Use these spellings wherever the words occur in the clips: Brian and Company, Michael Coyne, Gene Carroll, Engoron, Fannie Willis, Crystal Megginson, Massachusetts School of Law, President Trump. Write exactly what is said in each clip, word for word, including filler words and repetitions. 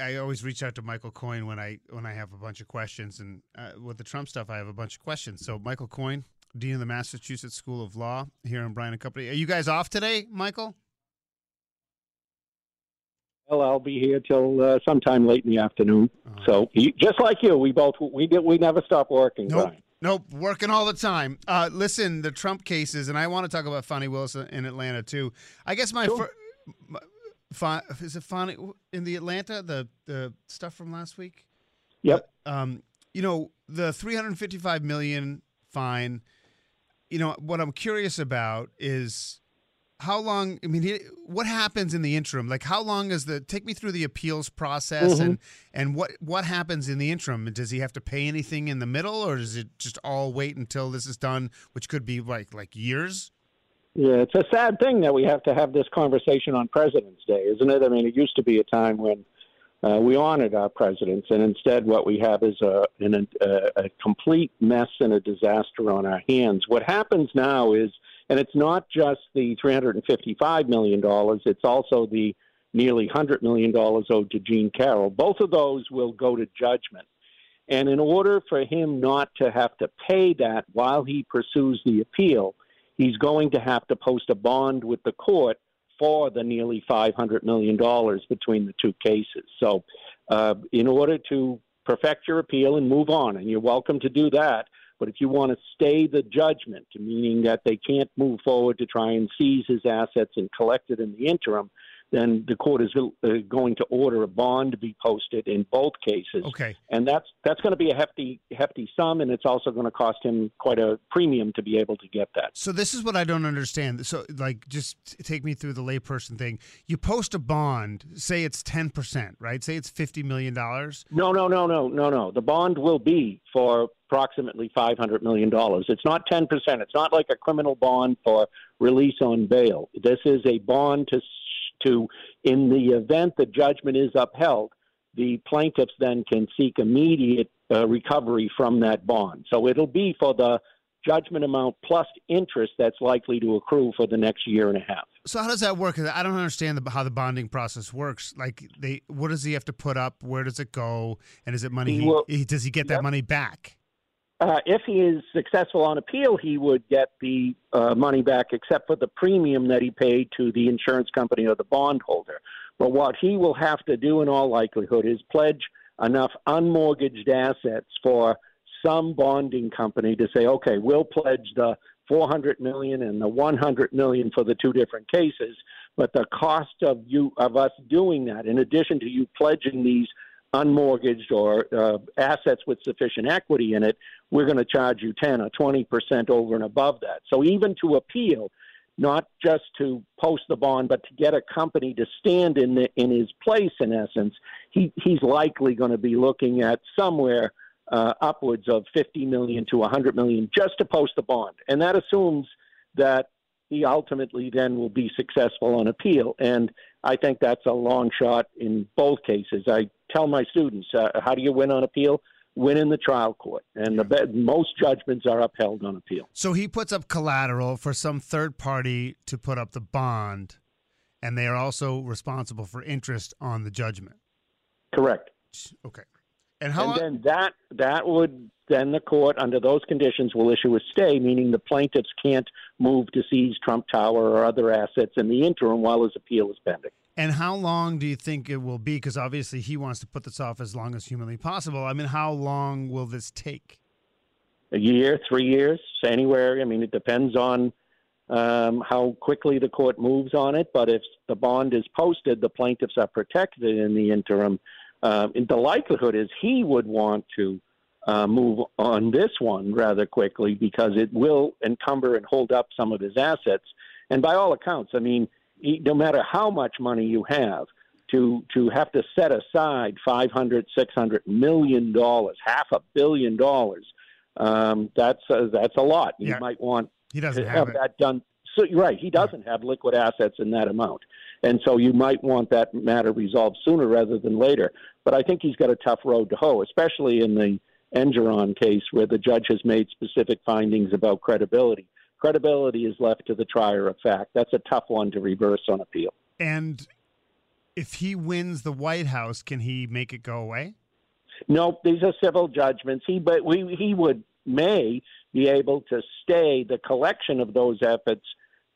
I always reach out to Michael Coyne when I when I have a bunch of questions, and uh, with the Trump stuff, I have a bunch of questions. So, Michael Coyne, Dean of the Massachusetts School of Law here in Bryan and Company. Are you guys off today, Michael? Well, I'll be here till uh, sometime late in the afternoon. Uh-huh. So, he, just like you, we both we did, we never stop working. Nope, Bryan. nope, working all the time. Uh, listen, the Trump cases, and I want to talk about Fannie Willis in Atlanta too. I guess my. Sure. Fir- my Is it Fannie in the Atlanta, the, the stuff from last week? Yep. Uh, um, you know, the three hundred fifty-five million dollars fine, you know, what I'm curious about is how long, I mean, what happens in the interim? Like how long is the, take me through the appeals process mm-hmm. and, and what, what happens in the interim? Does he have to pay anything in the middle, or does it just all wait until this is done, which could be like like years? Yeah, it's a sad thing that we have to have this conversation on President's Day, isn't it? I mean, it used to be a time when uh, we honored our presidents, and instead what we have is a, an, a, a complete mess and a disaster on our hands. What happens now is, and it's not just the three hundred fifty-five million dollars, it's also the nearly one hundred million dollars owed to Gene Carroll. Both of those will go to judgment. And in order for him not to have to pay that while he pursues the appeal, he's going to have to post a bond with the court for the nearly five hundred million dollars between the two cases. So uh, in order to perfect your appeal and move on, and you're welcome to do that, but if you want to stay the judgment, meaning that they can't move forward to try and seize his assets and collect it in the interim, then the court is going to order a bond to be posted in both cases. Okay. And that's that's going to be a hefty hefty sum, and it's also going to cost him quite a premium to be able to get that. So this is what I don't understand. So, like, just take me through the layperson thing. You post a bond, say it's ten percent, right? Say it's fifty million dollars. No, no, no, no, no, no. The bond will be for approximately five hundred million dollars. It's not ten percent. It's not like a criminal bond for release on bail. This is a bond to to, in the event the judgment is upheld, the plaintiffs then can seek immediate uh, recovery from that bond. So it'll be for the judgment amount plus interest that's likely to accrue for the next year and a half. So how does that work? I don't understand the, how the bonding process works. Like, they, what does he have to put up? Where does it go? And is it money? He will, he, does he get that yep. money back? Uh, if he is successful on appeal, he would get the uh, money back, except for the premium that he paid to the insurance company or the bondholder. But what he will have to do in all likelihood is pledge enough unmortgaged assets for some bonding company to say, okay, we'll pledge the four hundred million dollars and the one hundred million dollars for the two different cases. But the cost of you of us doing that, in addition to you pledging these unmortgaged or uh, assets with sufficient equity in it, we're going to charge you ten or twenty percent over and above that. So even to appeal, not just to post the bond, but to get a company to stand in the, in his place, in essence, he, he's likely going to be looking at somewhere uh, upwards of fifty million to one hundred million just to post the bond. And that assumes that he ultimately then will be successful on appeal. And I think that's a long shot in both cases. I tell my students, uh, how do you win on appeal? Win in the trial court. And the be- most judgments are upheld on appeal. So he puts up collateral for some third party to put up the bond, and they are also responsible for interest on the judgment. Correct. Okay. And how? And then that that would then the court under those conditions will issue a stay, meaning the plaintiffs can't move to seize Trump Tower or other assets in the interim while his appeal is pending. And how long do you think it will be? Because obviously he wants to put this off as long as humanly possible. I mean, how long will this take? A year, three years, anywhere. I mean, it depends on um, how quickly the court moves on it. But if the bond is posted, the plaintiffs are protected in the interim. Um, and the likelihood is he would want to uh, move on this one rather quickly because it will encumber and hold up some of his assets. And by all accounts, I mean, no matter how much money you have, to to have to set aside five hundred, six hundred million dollars, half a billion dollars, um, that's a, that's a lot. You yeah. might want he doesn't to have, have that done. So, right, he doesn't yeah. have liquid assets in that amount. And so you might want that matter resolved sooner rather than later. But I think he's got a tough road to hoe, especially in the Engoron case where the judge has made specific findings about credibility. Credibility is left to the trier of fact. That's a tough one to reverse on appeal. And if he wins the White House, can he make it go away? No, these are civil judgments. He, but we, he would may be able to stay the collection of those efforts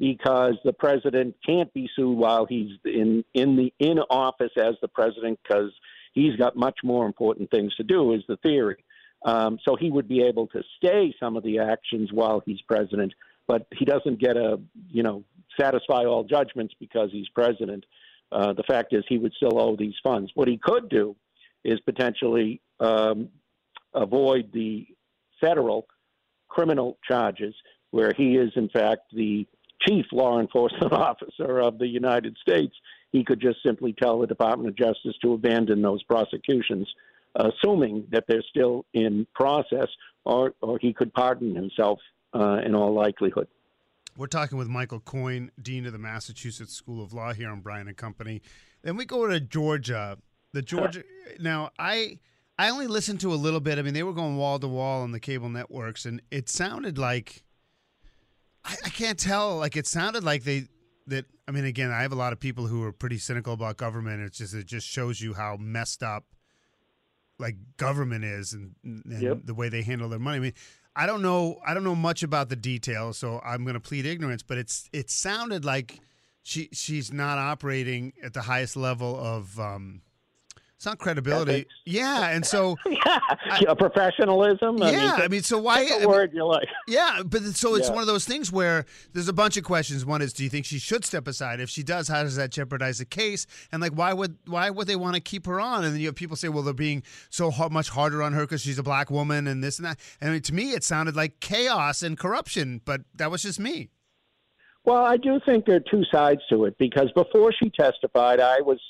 because the president can't be sued while he's in in the in office as the president because he's got much more important things to do, is the theory. Um, so he would be able to stay some of the actions while he's president. But he doesn't get a, you know, satisfy all judgments because he's president. Uh, the fact is he would still owe these funds. What he could do is potentially um, avoid the federal criminal charges where he is, in fact, the chief law enforcement officer of the United States. He could just simply tell the Department of Justice to abandon those prosecutions, assuming that they're still in process, or, or he could pardon himself. Uh, in all likelihood. We're talking with Michael Coyne, Dean of the Massachusetts School of Law here on Bryan and Company. Then we go to Georgia. The Georgia – now, I I only listened to a little bit. I mean, they were going wall-to-wall on the cable networks, and it sounded like I, – I can't tell. Like, it sounded like they – that. I mean, again, I have a lot of people who are pretty cynical about government. It's just it just shows you how messed up, like, government is and, and yep. the way they handle their money. I mean – I don't know. I don't know much about the details, so I'm going to plead ignorance. But it's it sounded like she she's not operating at the highest level of um, it's not credibility. Yeah, and so yeah, I, professionalism. I yeah, mean, I mean, so why that's a word I mean, you like? Yeah, but so it's yeah. one of those things where there's a bunch of questions. One is, do you think she should step aside? If she does, how does that jeopardize the case? And like, why would why would they want to keep her on? And then you have people say, well, they're being so ha- much harder on her because she's a black woman and this and that. And I mean, to me, it sounded like chaos and corruption, but that was just me. Well, I do think there are two sides to it, because before she testified, I was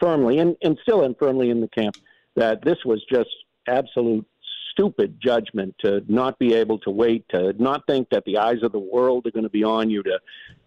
firmly and, and still am firmly in the camp that this was just absolute stupid judgment to not be able to wait, to not think that the eyes of the world are going to be on you, to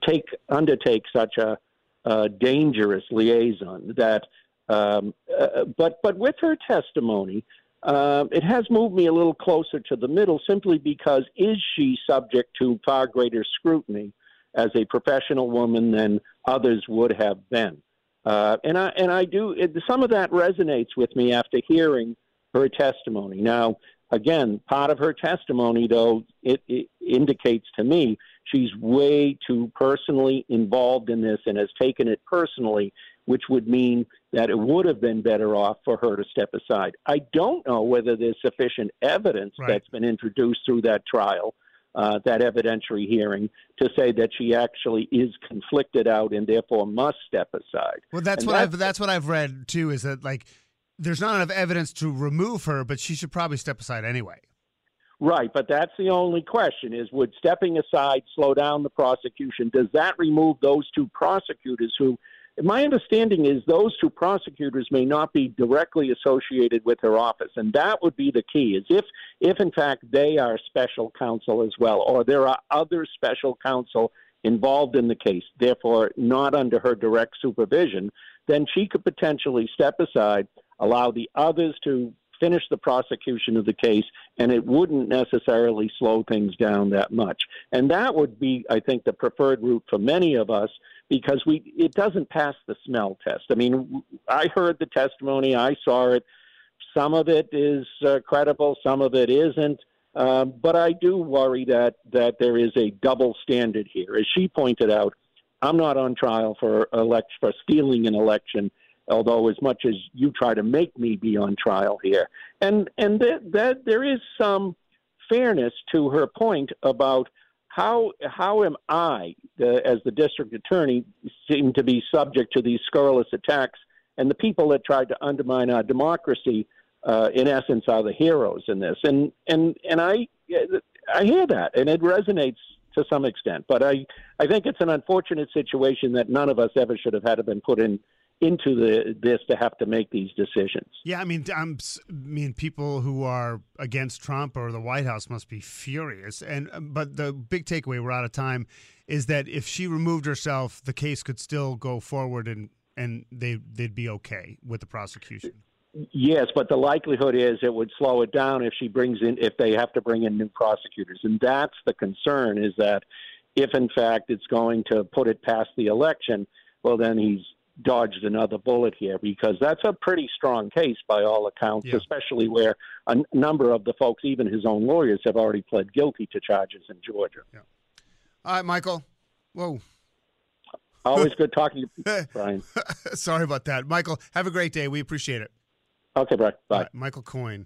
take undertake such a, a dangerous liaison. That, um, uh, but but with her testimony, Uh, it has moved me a little closer to the middle, simply because is she subject to far greater scrutiny as a professional woman than others would have been? Uh, and I and I do, it, some of that resonates with me after hearing her testimony. Now, again, part of her testimony, though, it, it indicates to me she's way too personally involved in this and has taken it personally, which would mean that it would have been better off for her to step aside. I don't know whether there's sufficient evidence right. that's been introduced through that trial, Uh, that evidentiary hearing, to say that she actually is conflicted out and therefore must step aside. Well, that's and what that's, I've that's what I've read too, is that like there's not enough evidence to remove her, but she should probably step aside anyway. Right, but that's the only question: is would stepping aside slow down the prosecution? Does that remove those two prosecutors who? My understanding is those two prosecutors may not be directly associated with her office, and that would be the key, is if, if in fact, they are special counsel as well, or there are other special counsel involved in the case, therefore not under her direct supervision, then she could potentially step aside, allow the others to finish the prosecution of the case, and it wouldn't necessarily slow things down that much. And that would be, I think, the preferred route for many of us, because we it doesn't pass the smell test. I mean, I heard the testimony. I saw it. Some of it is uh, credible. Some of it isn't. Um, but I do worry that, that there is a double standard here. As she pointed out, I'm not on trial for elect for stealing an election, although as much as you try to make me be on trial here. And and that, that there is some fairness to her point about how how am I, the, as the district attorney, seem to be subject to these scurrilous attacks, and the people that tried to undermine our democracy, uh, in essence, are the heroes in this. And and and I I hear that, and it resonates to some extent. But I, I think it's an unfortunate situation that none of us ever should have had to been put in into the this to have to make these decisions. Yeah, I mean, I'm, I mean, people who are against Trump or the White House must be furious. And but the big takeaway, we're out of time, is that if she removed herself, the case could still go forward, and and they they'd be okay with the prosecution. Yes, but the likelihood is it would slow it down if she brings in if they have to bring in new prosecutors, and that's the concern. Is that if in fact it's going to put it past the election, well then he's dodged another bullet here, because that's a pretty strong case by all accounts, yeah. especially where a n- number of the folks, even his own lawyers, have already pled guilty to charges in Georgia. Yeah. All right, Michael. Whoa. Always good talking to you, Brian. Sorry about that. Michael, have a great day. We appreciate it. Okay, Brian. Bye. Right, Michael Coyne.